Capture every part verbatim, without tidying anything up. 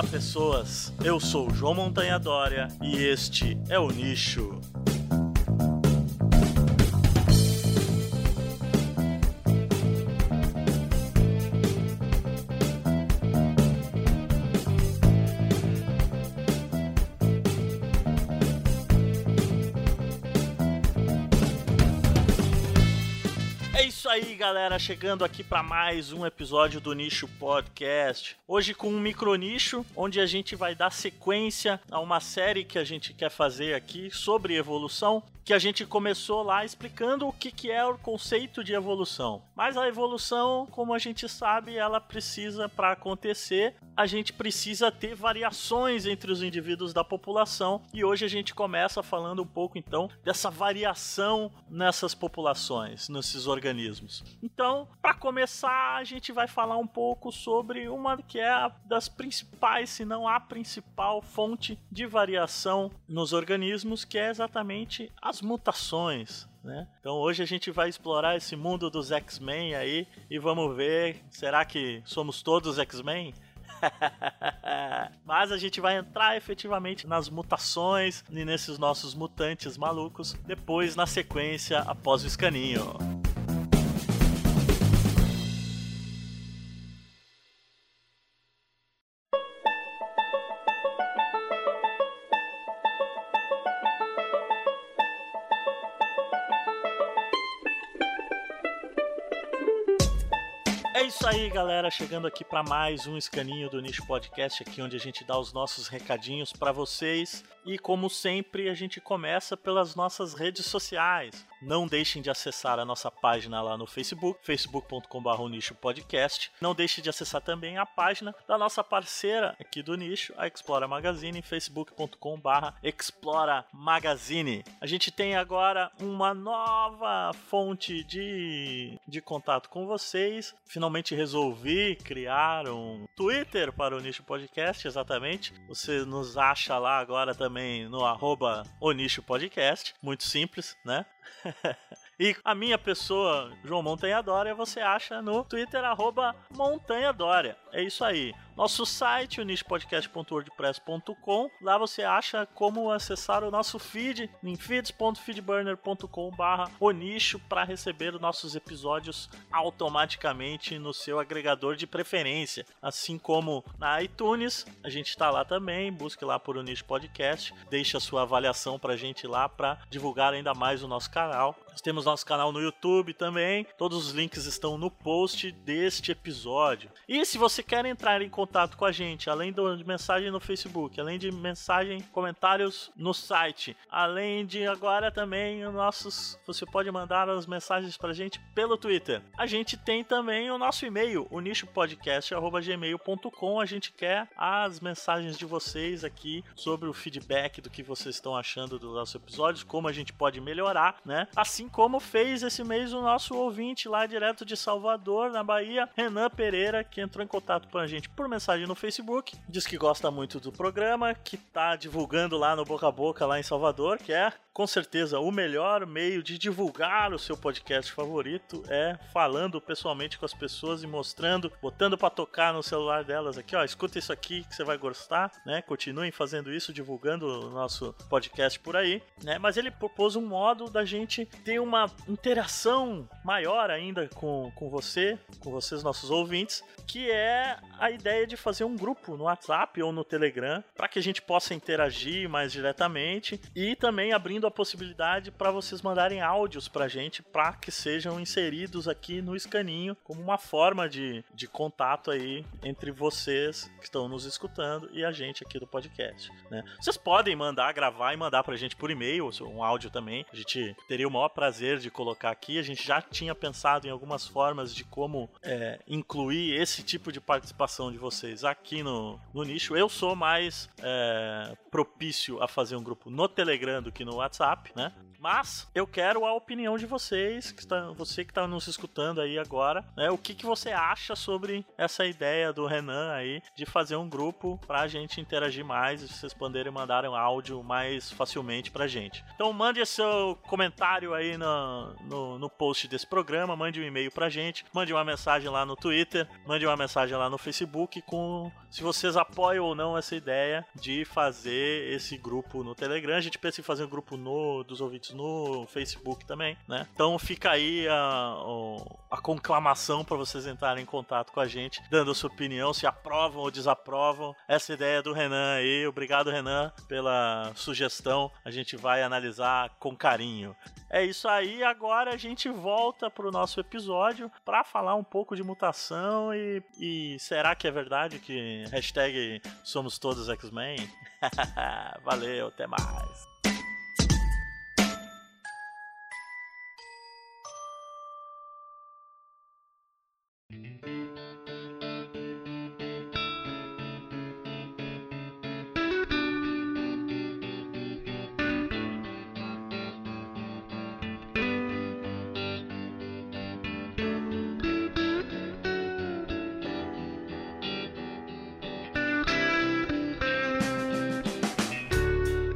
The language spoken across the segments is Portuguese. Olá pessoas, eu sou o João Montanha Dória e este é o Nicho. E aí galera, chegando aqui para mais um episódio do Nicho Podcast. Hoje com um micro nicho, onde a gente vai dar sequência a uma série que a gente quer fazer aqui sobre evolução, que a gente começou lá explicando o que, que é o conceito de evolução. Mas a evolução, como a gente sabe, ela precisa, para acontecer, a gente precisa ter variações entre os indivíduos da população, e hoje a gente começa falando um pouco então dessa variação nessas populações, nesses organismos. Então, para começar, a gente vai falar um pouco sobre uma que é a das principais, se não a principal fonte de variação nos organismos, que é exatamente as mutações, né? Então hoje a gente vai explorar esse mundo dos X-Men aí e vamos ver, será que somos todos X-Men? Mas a gente vai entrar efetivamente nas mutações e nesses nossos mutantes malucos depois na sequência após o escaninho. É isso aí, galera, chegando aqui para mais um escaninho do Nicho Podcast, aqui onde a gente dá os nossos recadinhos para vocês. E como sempre, a gente começa pelas nossas redes sociais. Não deixem de acessar a nossa página lá no Facebook, facebook ponto com barra nicho podcast. Não deixem de acessar também a página da nossa parceira aqui do Nicho, a Explora Magazine, facebook ponto com barra Explora Magazine. A gente tem agora uma nova fonte de, de contato com vocês. Finalmente Finalmente resolvi criar um Twitter para o Nicho Podcast, exatamente. Você nos acha lá agora também no arroba o Nicho Podcast. Muito simples, né? E a minha pessoa, João Montanha Dória, você acha no Twitter, arroba Montanha Dória. É isso aí. Nosso site, o nicho podcast ponto wordpress ponto com. Lá você acha como acessar o nosso feed em feeds ponto feedburner ponto com barra o nicho para receber nossos episódios automaticamente no seu agregador de preferência. Assim como na iTunes, a gente está lá também. Busque lá por o Nicho Podcast. Deixe a sua avaliação para a gente lá para divulgar ainda mais o nosso canal. Nós temos nosso canal no YouTube também. Todos os links estão no post deste episódio. E se você quer entrar em contato com a gente, além de mensagem no Facebook, além de mensagem, comentários no site, além de agora também os nossos, você pode mandar as mensagens pra gente pelo Twitter. A gente tem também o nosso e-mail, o nicho podcast arroba gmail ponto com. A gente quer as mensagens de vocês aqui sobre o feedback do que vocês estão achando dos nossos episódios, como a gente pode melhorar, né? Assim como fez esse mês o nosso ouvinte lá direto de Salvador, na Bahia, Renan Pereira, que entrou em contato com a gente por mensagem no Facebook, diz que gosta muito do programa, que tá divulgando lá no Boca a Boca lá em Salvador, que é com certeza o melhor meio de divulgar o seu podcast favorito, é falando pessoalmente com as pessoas e mostrando, botando pra tocar no celular delas aqui, ó, escuta isso aqui que você vai gostar, né? Continuem fazendo isso, divulgando o nosso podcast por aí, né? Mas ele propôs um modo da gente ter uma interação maior ainda com, com você, com vocês, nossos ouvintes, que é a ideia de fazer um grupo no WhatsApp ou no Telegram, para que a gente possa interagir mais diretamente, e também abrindo a possibilidade para vocês mandarem áudios pra gente, para que sejam inseridos aqui no escaninho, como uma forma de, de contato aí entre vocês que estão nos escutando e a gente aqui do podcast, né? Vocês podem mandar, gravar e mandar pra gente por e-mail, um áudio também, a gente teria o maior prazer prazer de colocar aqui. A gente já tinha pensado em algumas formas de como é, incluir esse tipo de participação de vocês aqui no, no nicho. Eu sou mais é, propício a fazer um grupo no Telegram do que no WhatsApp, né? Mas eu quero a opinião de vocês, que está, você que está nos escutando aí agora, né? O que, que você acha sobre essa ideia do Renan aí de fazer um grupo para a gente interagir mais e vocês poderem mandar um áudio mais facilmente para a gente. Então mande seu comentário aí no, no, no post desse programa, mande um e-mail para a gente, mande uma mensagem lá no Twitter, mande uma mensagem lá no Facebook com se vocês apoiam ou não essa ideia de fazer esse grupo no Telegram. A gente pensa em fazer um grupo no, dos ouvintes no Facebook também, né? Então fica aí a, a conclamação para vocês entrarem em contato com a gente, dando a sua opinião, se aprovam ou desaprovam essa ideia do Renan aí. Obrigado, Renan, pela sugestão. A gente vai analisar com carinho. É isso aí, agora a gente volta pro nosso episódio para falar um pouco de mutação e, e será que é verdade que hashtag somos todos X-Men? Valeu, até mais.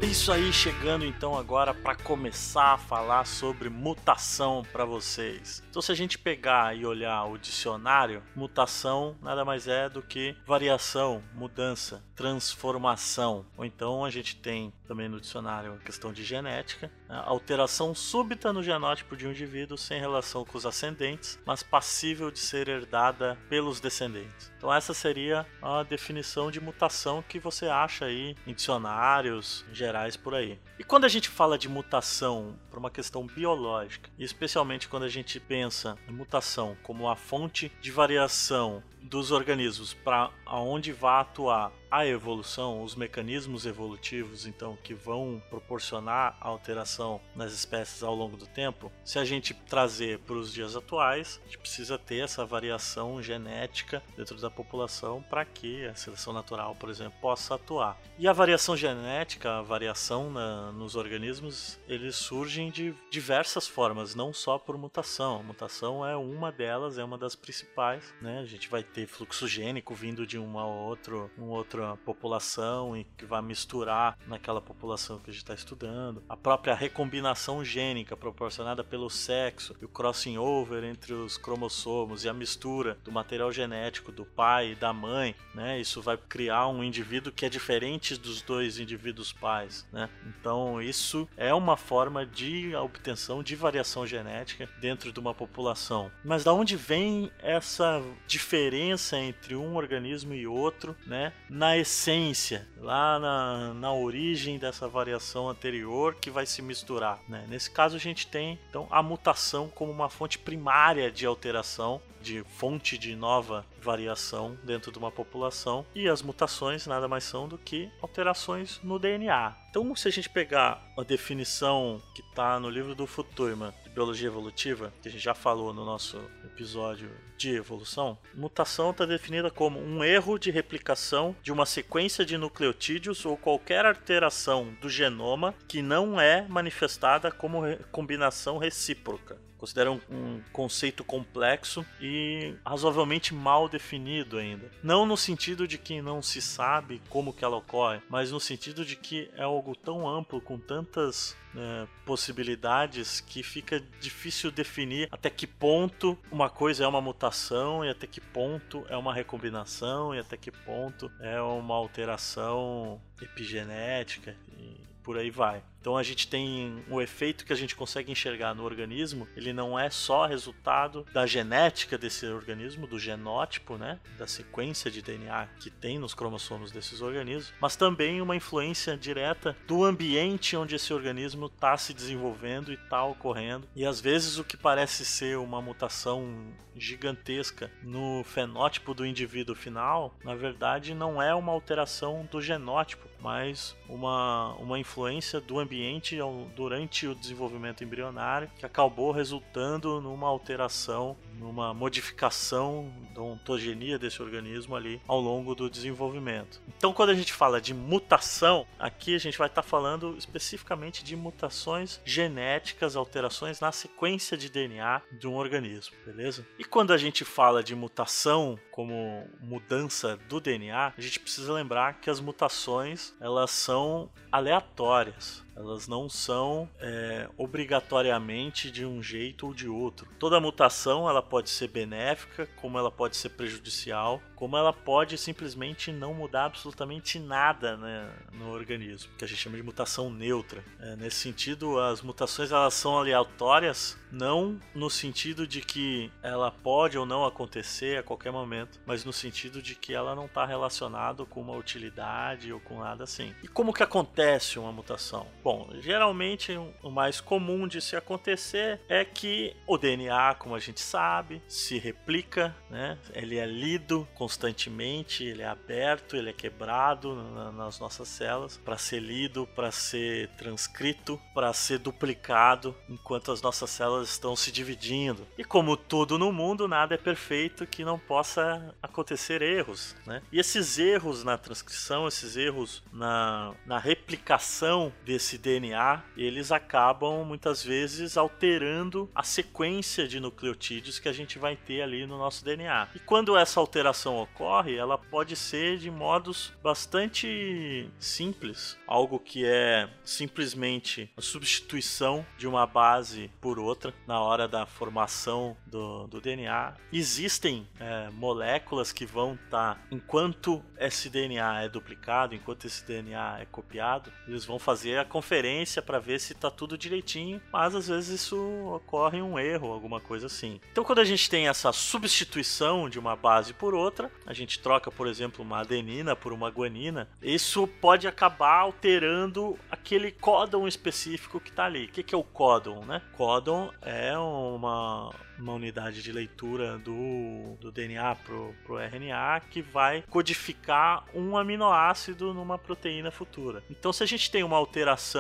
Isso aí, chegando então agora para começar a falar sobre mutação para vocês. Então, se a gente pegar e olhar o dicionário, mutação nada mais é do que variação, mudança, transformação. Ou então a gente tem também no dicionário a questão de genética, né? Alteração súbita no genótipo de um indivíduo sem relação com os ascendentes, mas passível de ser herdada pelos descendentes. Então essa seria a definição de mutação que você acha aí em dicionários gerais por aí. E quando a gente fala de mutação para uma questão biológica, e especialmente quando a gente pensa em mutação como a fonte de variação dos organismos para aonde vai atuar a evolução, os mecanismos evolutivos então que vão proporcionar a alteração nas espécies ao longo do tempo, se a gente trazer para os dias atuais, a gente precisa ter essa variação genética dentro da população para que a seleção natural, por exemplo, possa atuar. E a variação genética, a variação na, nos organismos, eles surgem de diversas formas, não só por mutação. A mutação é uma delas, é uma das principais, né? A gente vai ter fluxo gênico vindo de uma ou outra, um outro população e que vai misturar naquela população que a gente está estudando. A própria recombinação gênica proporcionada pelo sexo e o crossing over entre os cromossomos e a mistura do material genético do pai e da mãe, né? Isso vai criar um indivíduo que é diferente dos dois indivíduos pais, né? Então isso é uma forma de obtenção de variação genética dentro de uma população. Mas da onde vem essa diferença entre um organismo e outro, né? Na essência, lá na, na origem dessa variação anterior que vai se misturar, né? Nesse caso a gente tem então a mutação como uma fonte primária de alteração, de fonte de nova variação dentro de uma população, e as mutações nada mais são do que alterações no D N A. Então, se a gente pegar a definição que está no livro do Futuima, Biologia Evolutiva, que a gente já falou no nosso episódio de evolução, mutação está definida como um erro de replicação de uma sequência de nucleotídeos ou qualquer alteração do genoma que não é manifestada como combinação recíproca. Considera um, um conceito complexo e razoavelmente mal definido ainda. Não no sentido de que não se sabe como que ela ocorre, mas no sentido de que é algo tão amplo, com tantas é, possibilidades, que fica difícil definir até que ponto uma coisa é uma mutação, e até que ponto é uma recombinação, e até que ponto é uma alteração epigenética, e por aí vai. Então a gente tem o efeito que a gente consegue enxergar no organismo, ele não é só resultado da genética desse organismo, do genótipo, né, da sequência de D N A que tem nos cromossomos desses organismos, mas também uma influência direta do ambiente onde esse organismo está se desenvolvendo e está ocorrendo. E às vezes o que parece ser uma mutação gigantesca no fenótipo do indivíduo final, na verdade não é uma alteração do genótipo, mas uma, uma influência do ambiente durante o desenvolvimento embrionário que acabou resultando numa alteração, numa modificação da ontogenia desse organismo ali ao longo do desenvolvimento. Então, quando a gente fala de mutação, aqui a gente vai estar falando especificamente de mutações genéticas, alterações na sequência de D N A de um organismo, beleza? E quando a gente fala de mutação como mudança do D N A, a gente precisa lembrar que as mutações, elas são aleatórias. Elas não são é, obrigatoriamente de um jeito ou de outro. Toda mutação ela pode ser benéfica, como ela pode ser prejudicial, como ela pode simplesmente não mudar absolutamente nada, né, no organismo, que a gente chama de mutação neutra. É, nesse sentido, as mutações elas são aleatórias, não no sentido de que ela pode ou não acontecer a qualquer momento, mas no sentido de que ela não está relacionada com uma utilidade ou com nada assim. E como que acontece uma mutação? Bom, geralmente o mais comum de se acontecer é que o D N A, como a gente sabe, se replica, né? Ele é lido constantemente, ele é aberto, ele é quebrado na, nas nossas células para ser lido, para ser transcrito, para ser duplicado enquanto as nossas células estão se dividindo. E como tudo no mundo, nada é perfeito que não possa acontecer erros, né? E esses erros na transcrição, esses erros na, na replicação desse Esse D N A, eles acabam muitas vezes alterando a sequência de nucleotídeos que a gente vai ter ali no nosso D N A. E quando essa alteração ocorre, ela pode ser de modos bastante simples, algo que é simplesmente a substituição de uma base por outra na hora da formação do, do D N A. Existem é, moléculas que vão estar, tá, enquanto esse D N A é duplicado, enquanto esse D N A é copiado, eles vão fazer a conferência para ver se tá tudo direitinho, mas às vezes isso ocorre um erro, alguma coisa assim. Então, quando a gente tem essa substituição de uma base por outra, a gente troca, por exemplo, uma adenina por uma guanina, isso pode acabar alterando aquele códon específico que tá ali. O que que é o códon, né? Códon é uma... uma unidade de leitura do, do D N A pro, pro R N A que vai codificar um aminoácido numa proteína futura. Então, se a gente tem uma alteração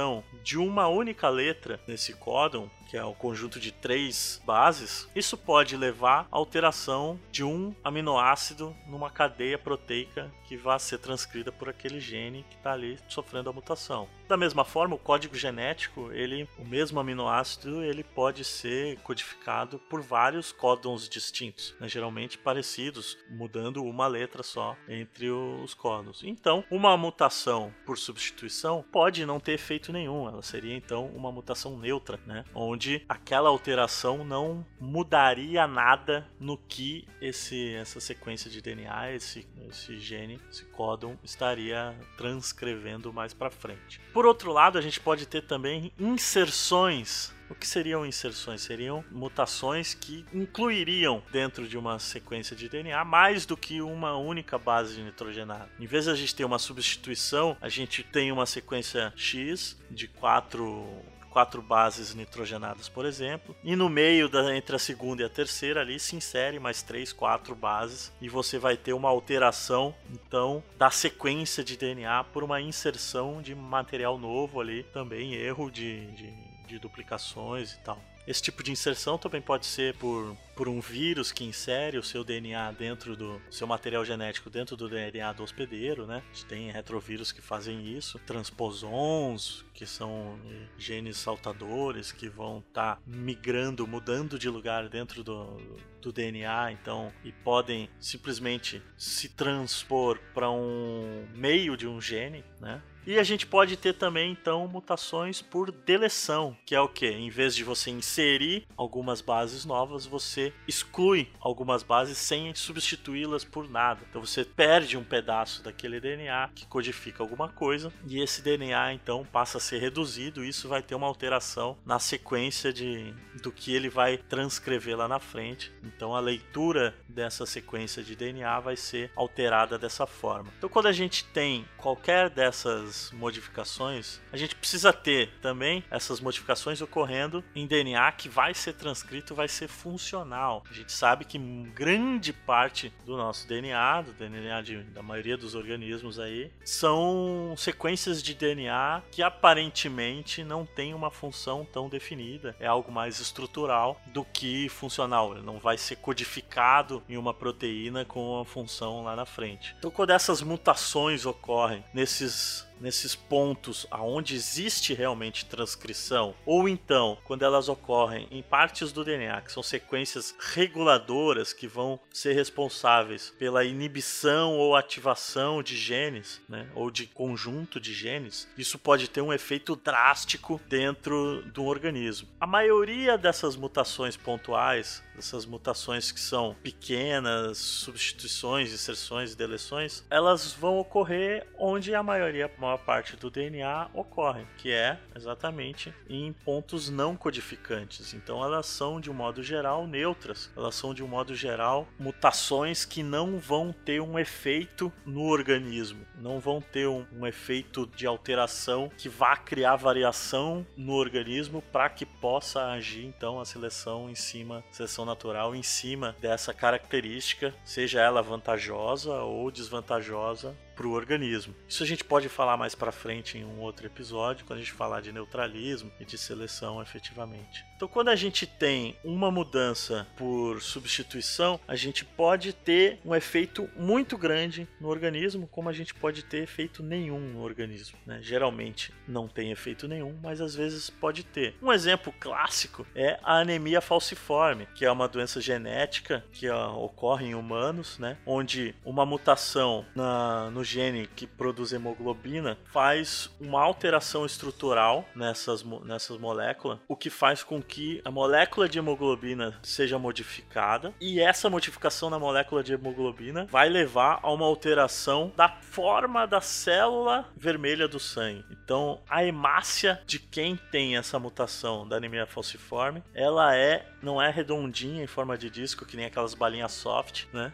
de uma única letra nesse códon, que é o conjunto de três bases, isso pode levar à alteração de um aminoácido numa cadeia proteica que vai ser transcrita por aquele gene que está ali sofrendo a mutação. Da mesma forma, o código genético, ele, o mesmo aminoácido, ele pode ser codificado por vários códons distintos, né, geralmente parecidos, mudando uma letra só entre os códons. Então, uma mutação por substituição pode não ter efeito nenhum, ela seria então uma mutação neutra, né, onde onde aquela alteração não mudaria nada no que esse, essa sequência de D N A, esse, esse gene, esse códon estaria transcrevendo mais para frente. Por outro lado, a gente pode ter também inserções. O que seriam inserções? Seriam mutações que incluiriam dentro de uma sequência de D N A mais do que uma única base de nitrogenado. Em vez de a gente ter uma substituição, a gente tem uma sequência X de quatro... quatro bases nitrogenadas, por exemplo, e no meio, da, entre a segunda e a terceira ali, se insere mais três, quatro bases, e você vai ter uma alteração, então, da sequência de D N A por uma inserção de material novo ali, também erro de, de, de duplicações e tal. Esse tipo de inserção também pode ser por, por um vírus que insere o seu D N A dentro do seu material genético dentro do D N A do hospedeiro, né? A gente tem retrovírus que fazem isso, transposons, que são genes saltadores que vão estar tá migrando, mudando de lugar dentro do, do D N A, então, e podem simplesmente se transpor para um meio de um gene, né? E a gente pode ter também, então, mutações por deleção, que é o quê? Em vez de você inserir algumas bases novas, você exclui algumas bases sem substituí-las por nada. Então, você perde um pedaço daquele D N A que codifica alguma coisa, e esse D N A, então, passa a ser reduzido, e isso vai ter uma alteração na sequência de, do que ele vai transcrever lá na frente. Então, a leitura dessa sequência de D N A vai ser alterada dessa forma. Então, quando a gente tem qualquer dessas modificações, a gente precisa ter também essas modificações ocorrendo em D N A que vai ser transcrito, vai ser funcional emocional. A gente sabe que grande parte do nosso D N A, do D N A de, da maioria dos organismos aí, são sequências de D N A que aparentemente não tem uma função tão definida. É algo mais estrutural do que funcional. Ele não vai ser codificado em uma proteína com a função lá na frente. Então, quando essas mutações ocorrem nesses... nesses pontos onde existe realmente transcrição, ou então quando elas ocorrem em partes do D N A, que são sequências reguladoras que vão ser responsáveis pela inibição ou ativação de genes, né, ou de conjunto de genes, isso pode ter um efeito drástico dentro do organismo. A maioria dessas mutações pontuais, dessas mutações que são pequenas, substituições, inserções e deleções, elas vão ocorrer onde a maioria a maior parte do D N A ocorre, que é exatamente em pontos não codificantes. Então elas são, de um modo geral, neutras. Elas são, de um modo geral, mutações que não vão ter um efeito no organismo. Não vão ter um, um efeito de alteração que vá criar variação no organismo para que possa agir, então, a seleção em cima, seleção natural em cima dessa característica, seja ela vantajosa ou desvantajosa para o organismo. Isso a gente pode falar mais para frente em um outro episódio, quando a gente falar de neutralismo e de seleção efetivamente. Então, quando a gente tem uma mudança por substituição, a gente pode ter um efeito muito grande no organismo, como a gente pode ter efeito nenhum no organismo, né? Geralmente não tem efeito nenhum, mas às vezes pode ter. Um exemplo clássico é a anemia falciforme, que é uma doença genética que ó, ocorre em humanos, né? Onde uma mutação na, no gene que produz hemoglobina faz uma alteração estrutural nessas, nessas moléculas, o que faz com que a molécula de hemoglobina seja modificada, e essa modificação na molécula de hemoglobina vai levar a uma alteração da forma da célula vermelha do sangue. Então, a hemácia de quem tem essa mutação da anemia falciforme, ela é, não é redondinha em forma de disco, que nem aquelas balinhas soft, né?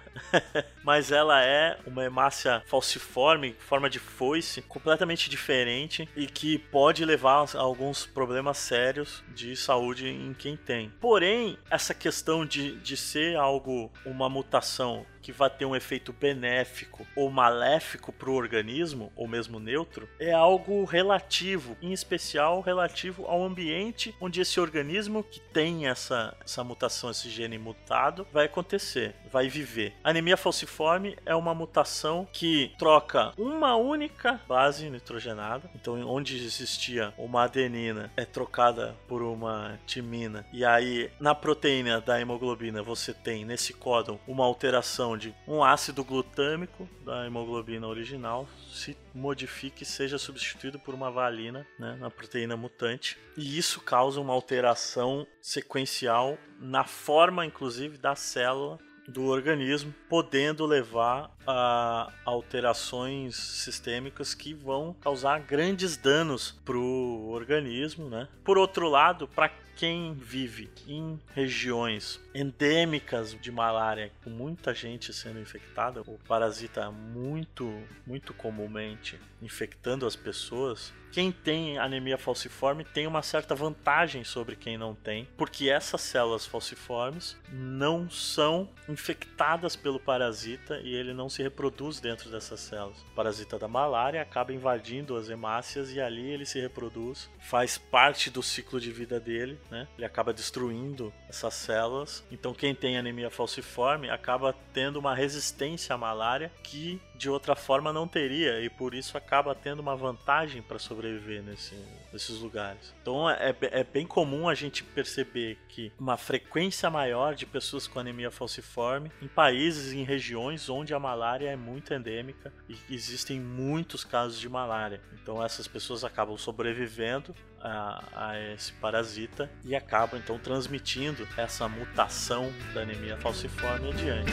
Mas ela é uma hemácia falciforme, forma de foice, completamente diferente e que pode levar a alguns problemas sérios de saúde em quem tem. Porém, essa questão de, de ser algo, uma mutação que vai ter um efeito benéfico ou maléfico para o organismo, ou mesmo neutro, é algo relativo, em especial relativo ao ambiente onde esse organismo que tem essa, essa mutação, esse gene mutado, vai acontecer, vai viver. A anemia falciforme é uma mutação que troca uma única base nitrogenada, então onde existia uma adenina é trocada por uma timina, e aí na proteína da hemoglobina você tem nesse códon uma alteração onde um ácido glutâmico da hemoglobina original se modifique e seja substituído por uma valina, né, na proteína mutante. E isso causa uma alteração sequencial na forma, inclusive, da célula do organismo, podendo levar a alterações sistêmicas que vão causar grandes danos para o organismo, né? Por outro lado, para quem vive em regiões endêmicas de malária, com muita gente sendo infectada, o parasita muito, muito comumente infectando as pessoas, quem tem anemia falciforme tem uma certa vantagem sobre quem não tem, porque essas células falciformes não são infectadas pelo parasita e ele não se reproduz dentro dessas células. O parasita da malária acaba invadindo as hemácias e ali ele se reproduz, faz parte do ciclo de vida dele, né? Ele acaba destruindo essas células. Então, quem tem anemia falciforme acaba tendo uma resistência à malária que de outra forma não teria, e por isso acaba tendo uma vantagem para sobreviver nesse, nesses lugares. Então é, é bem comum a gente perceber que uma frequência maior de pessoas com anemia falciforme em países, em regiões onde a malária é muito endêmica e existem muitos casos de malária. Então essas pessoas acabam sobrevivendo a, a esse parasita e acabam então transmitindo essa mutação da anemia falciforme adiante.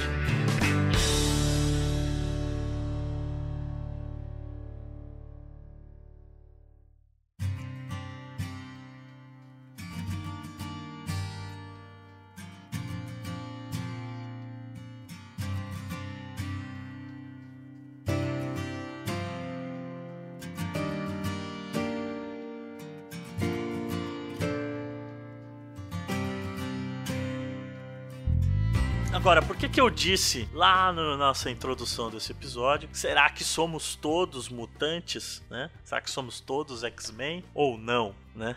Agora, por que que eu disse lá na nossa introdução desse episódio, será que somos todos mutantes, né? Será que somos todos X-Men ou não, né?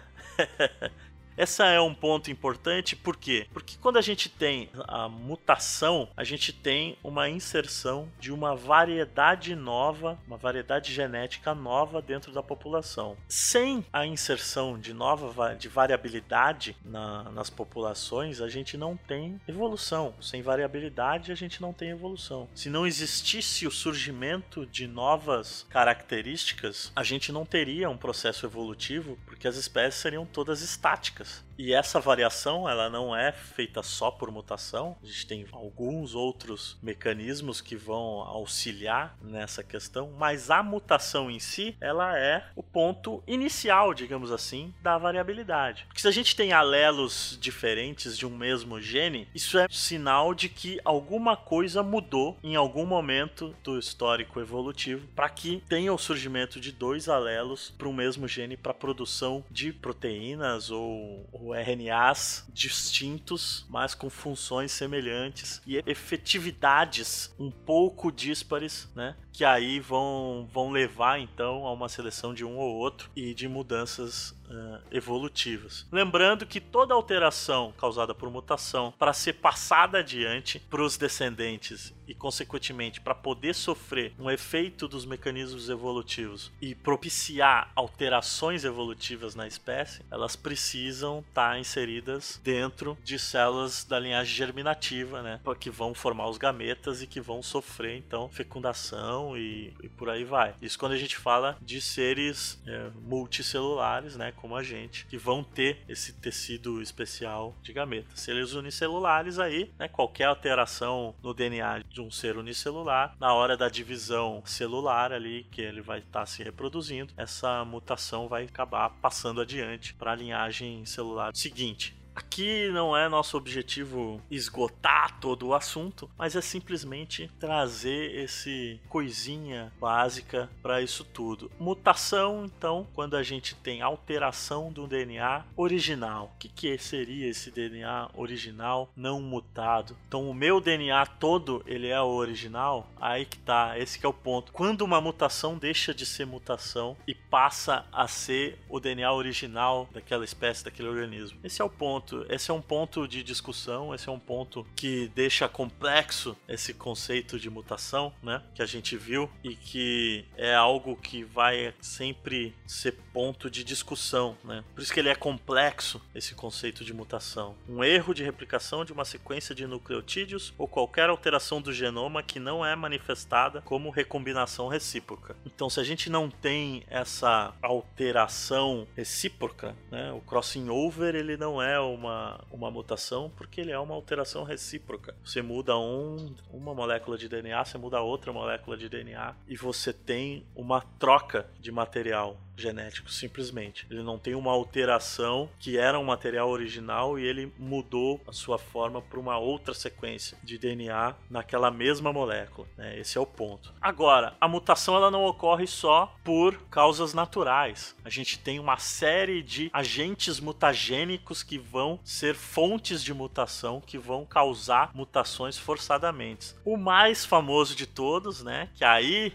Essa é um ponto importante, por quê? Porque quando a gente tem a mutação, a gente tem uma inserção de uma variedade nova, uma variedade genética nova dentro da população. Sem a inserção de nova de variabilidade na, nas populações, a gente não tem evolução. Sem variabilidade, a gente não tem evolução. Se não existisse o surgimento de novas características, a gente não teria um processo evolutivo, porque as espécies seriam todas estáticas. E essa variação, ela não é feita só por mutação, a gente tem alguns outros mecanismos que vão auxiliar nessa questão, mas a mutação em si, ela é o ponto inicial, digamos assim, da variabilidade. Porque se a gente tem alelos diferentes de um mesmo gene, isso é um sinal de que alguma coisa mudou em algum momento do histórico evolutivo para que tenha o surgimento de dois alelos para o mesmo gene para produção de proteínas ou ou R N As distintos, mas com funções semelhantes e efetividades um pouco díspares, né? Que aí vão, vão levar então a uma seleção de um ou outro e de mudanças uh, evolutivas. Lembrando que toda alteração causada por mutação, para ser passada adiante para os descendentes e consequentemente para poder sofrer um efeito dos mecanismos evolutivos e propiciar alterações evolutivas na espécie, elas precisam estar inseridas dentro de células da linhagem germinativa, né? Que vão formar os gametas e que vão sofrer então fecundação E, e por aí vai. Isso quando a gente fala de seres é, multicelulares, né, como a gente, que vão ter esse tecido especial de gameta. Seres unicelulares aí, né, qualquer alteração no D N A de um ser unicelular, na hora da divisão celular ali, que ele vai estar tá se reproduzindo, essa mutação vai acabar passando adiante para a linhagem celular seguinte. Aqui não é nosso objetivo esgotar todo o assunto, mas é simplesmente trazer esse coisinha básica para isso tudo. Mutação, então, quando a gente tem alteração do D N A original. O que, que seria esse D N A original não mutado? Então, o meu D N A todo, ele é o original? Aí que tá, esse que é o ponto. Quando uma mutação deixa de ser mutação e passa a ser o D N A original daquela espécie, daquele organismo. Esse é o ponto. Esse é um ponto de discussão, esse é um ponto que deixa complexo esse conceito de mutação, né? Que a gente viu e que é algo que vai sempre ser ponto de discussão, né? Por isso que ele é complexo, esse conceito de mutação. Um erro de replicação de uma sequência de nucleotídeos ou qualquer alteração do genoma que não é manifestada como recombinação recíproca. Então, se a gente não tem essa alteração recíproca, né? O crossing over, ele não é Uma, uma mutação, porque ele é uma alteração recíproca. Você muda um, uma molécula de D N A, você muda outra molécula de D N A e você tem uma troca de material genético, simplesmente. Ele não tem uma alteração que era um material original e ele mudou a sua forma para uma outra sequência de D N A naquela mesma molécula, né? Esse é o ponto. Agora, a mutação ela não ocorre só por causas naturais. A gente tem uma série de agentes mutagênicos que vão ser fontes de mutação, que vão causar mutações forçadamente. O mais famoso de todos, né? Que aí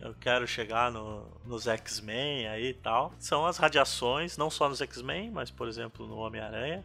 eu quero chegar no, nos X-Men, aí e tal, são as radiações, não só nos X-Men, mas por exemplo no Homem-Aranha,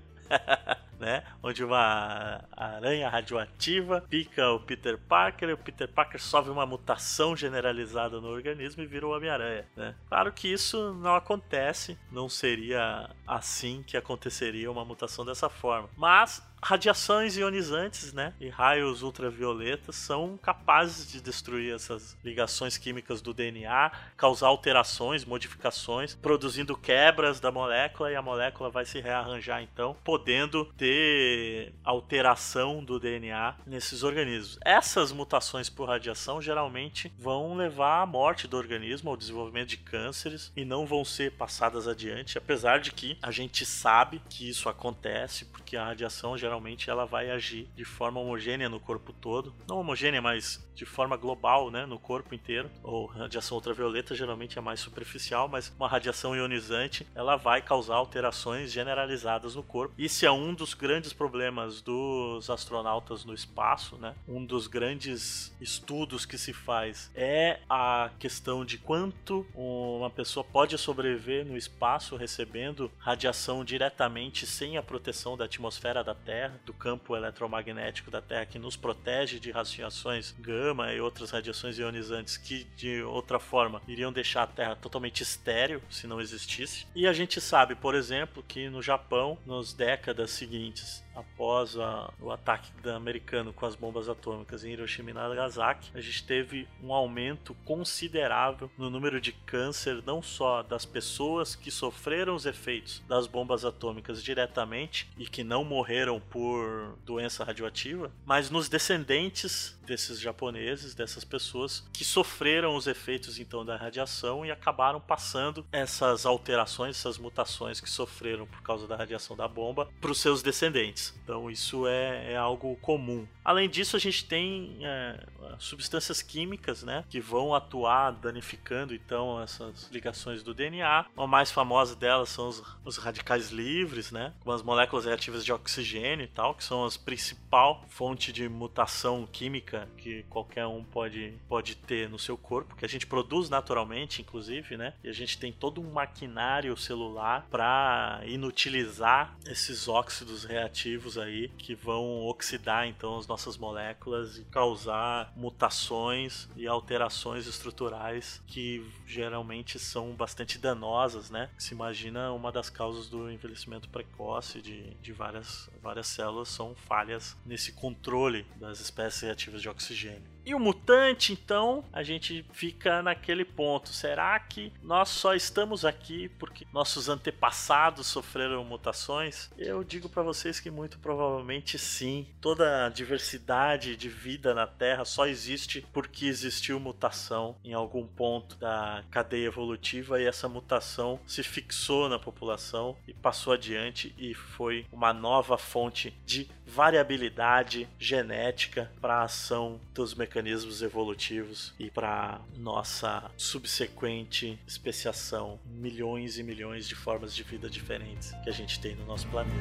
né? Onde uma aranha radioativa pica o Peter Parker e o Peter Parker sofre uma mutação generalizada no organismo e vira o Homem-Aranha, né? Claro que isso não acontece, não seria assim que aconteceria uma mutação dessa forma, mas radiações ionizantes, né, e raios ultravioletas são capazes de destruir essas ligações químicas do D N A, causar alterações, modificações, produzindo quebras da molécula, e a molécula vai se rearranjar então, podendo ter alteração do D N A nesses organismos. Essas mutações por radiação geralmente vão levar à morte do organismo, ao desenvolvimento de cânceres, e não vão ser passadas adiante, apesar de que a gente sabe que isso acontece, porque a radiação geralmente Geralmente ela vai agir de forma homogênea no corpo todo, não homogênea, mas de forma global, né, no corpo inteiro. Ou radiação ultravioleta geralmente é mais superficial, mas uma radiação ionizante ela vai causar alterações generalizadas no corpo. Isso é um dos grandes problemas dos astronautas no espaço, né? Um dos grandes estudos que se faz é a questão de quanto uma pessoa pode sobreviver no espaço recebendo radiação diretamente sem a proteção da atmosfera da Terra, do campo eletromagnético da Terra que nos protege de radiações gama e outras radiações ionizantes que de outra forma iriam deixar a Terra totalmente estéril se não existisse. E a gente sabe, por exemplo, que no Japão, nas décadas seguintes, após a, o ataque americano com as bombas atômicas em Hiroshima e Nagasaki, a gente teve um aumento considerável no número de câncer, não só das pessoas que sofreram os efeitos das bombas atômicas diretamente e que não morreram por doença radioativa, mas nos descendentes desses japoneses, dessas pessoas que sofreram os efeitos então da radiação e acabaram passando essas alterações, essas mutações que sofreram por causa da radiação da bomba para os seus descendentes. Então isso é, é algo comum. Além disso, a gente tem é, substâncias químicas, né, que vão atuar danificando então essas ligações do D N A. A mais famosa delas são os, os radicais livres, né, com as moléculas reativas de oxigênio e tal, que são as principal fonte de mutação química que qualquer um pode, pode ter no seu corpo, que a gente produz naturalmente, inclusive, né? E a gente tem todo um maquinário celular para inutilizar esses óxidos reativos aí, que vão oxidar então as nossas moléculas e causar mutações e alterações estruturais que geralmente são bastante danosas, né? Se imagina uma das causas do envelhecimento precoce de, de várias, várias células são falhas nesse controle das espécies reativas de oxigênio. E o mutante, então, a gente fica naquele ponto. Será que nós só estamos aqui porque nossos antepassados sofreram mutações? Eu digo para vocês que muito provavelmente sim. Toda a diversidade de vida na Terra só existe porque existiu mutação em algum ponto da cadeia evolutiva e essa mutação se fixou na população e passou adiante e foi uma nova fonte de variabilidade genética para a ação dos mecanismos mecanismos evolutivos e para nossa subsequente especiação, milhões e milhões de formas de vida diferentes que a gente tem no nosso planeta.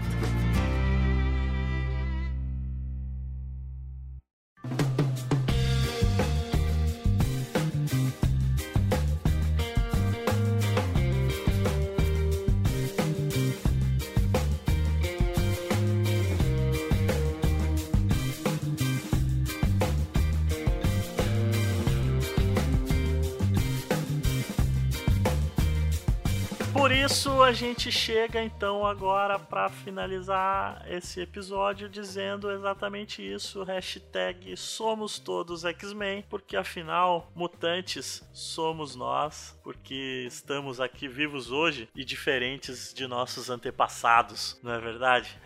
A gente chega então agora para finalizar esse episódio dizendo exatamente isso, hashtag somos todos X-Men, porque afinal mutantes somos nós, porque estamos aqui vivos hoje e diferentes de nossos antepassados, não é verdade?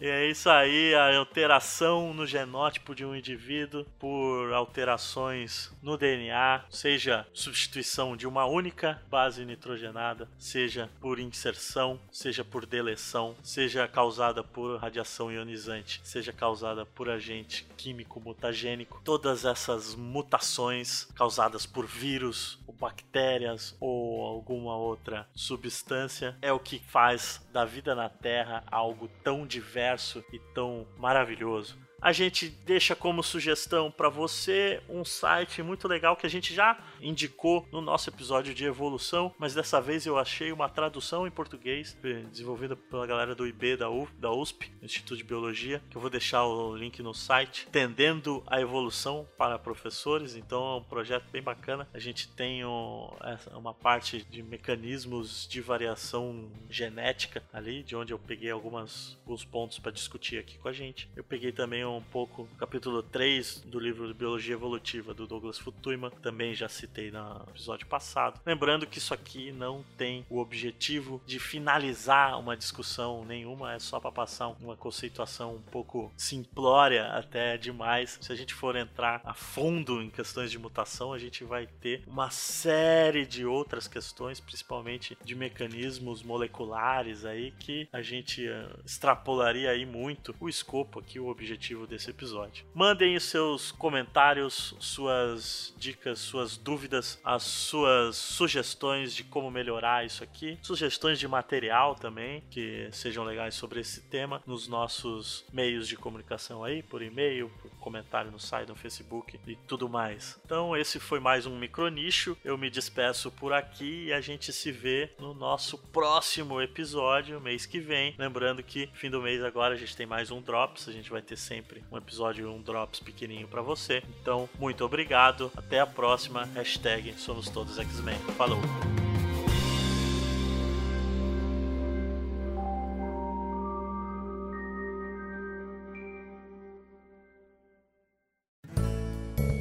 E é isso aí, a alteração no genótipo de um indivíduo por alterações no D N A, seja substituição de uma única base nitrogenada, seja por inserção, seja por deleção, seja causada por radiação ionizante, seja causada por agente químico mutagênico. Todas essas mutações causadas por vírus, ou bactérias ou alguma outra substância é o que faz da vida na Terra algo tão diverso e tão maravilhoso. A gente deixa como sugestão para você um site muito legal que a gente já indicou no nosso episódio de evolução, mas dessa vez eu achei uma tradução em português desenvolvida pela galera do I B da U S P, Instituto de Biologia, que eu vou deixar o link no site, Tendendo a Evolução para Professores. Então é um projeto bem bacana. A gente tem um, uma parte de mecanismos de variação genética ali, de onde eu peguei algumas, alguns pontos para discutir aqui com a gente. Eu peguei também um um pouco o capítulo três do livro de Biologia Evolutiva do Douglas Futuima, também já citei no episódio passado. Lembrando que isso aqui não tem o objetivo de finalizar uma discussão nenhuma, é só para passar uma conceituação um pouco simplória até demais. Se a gente for entrar a fundo em questões de mutação, a gente vai ter uma série de outras questões, principalmente de mecanismos moleculares aí, que a gente extrapolaria aí muito o escopo aqui, o objetivo objetivo desse episódio. Mandem seus comentários, suas dicas, suas dúvidas, as suas sugestões de como melhorar isso aqui, sugestões de material também, que sejam legais sobre esse tema, nos nossos meios de comunicação aí, por e-mail, por comentário no site, no Facebook e tudo mais. Então esse foi mais um Micronicho, eu me despeço por aqui e a gente se vê no nosso próximo episódio, mês que vem. Lembrando que fim do mês agora a gente tem mais um Drops, a gente vai ter sempre um episódio e um Drops pequenininho pra você. Então, muito obrigado, até a próxima, hashtag Somos Todos X-Men. Falou!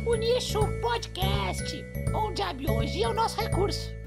O Nicho Podcast, onde a biologia é o nosso recurso.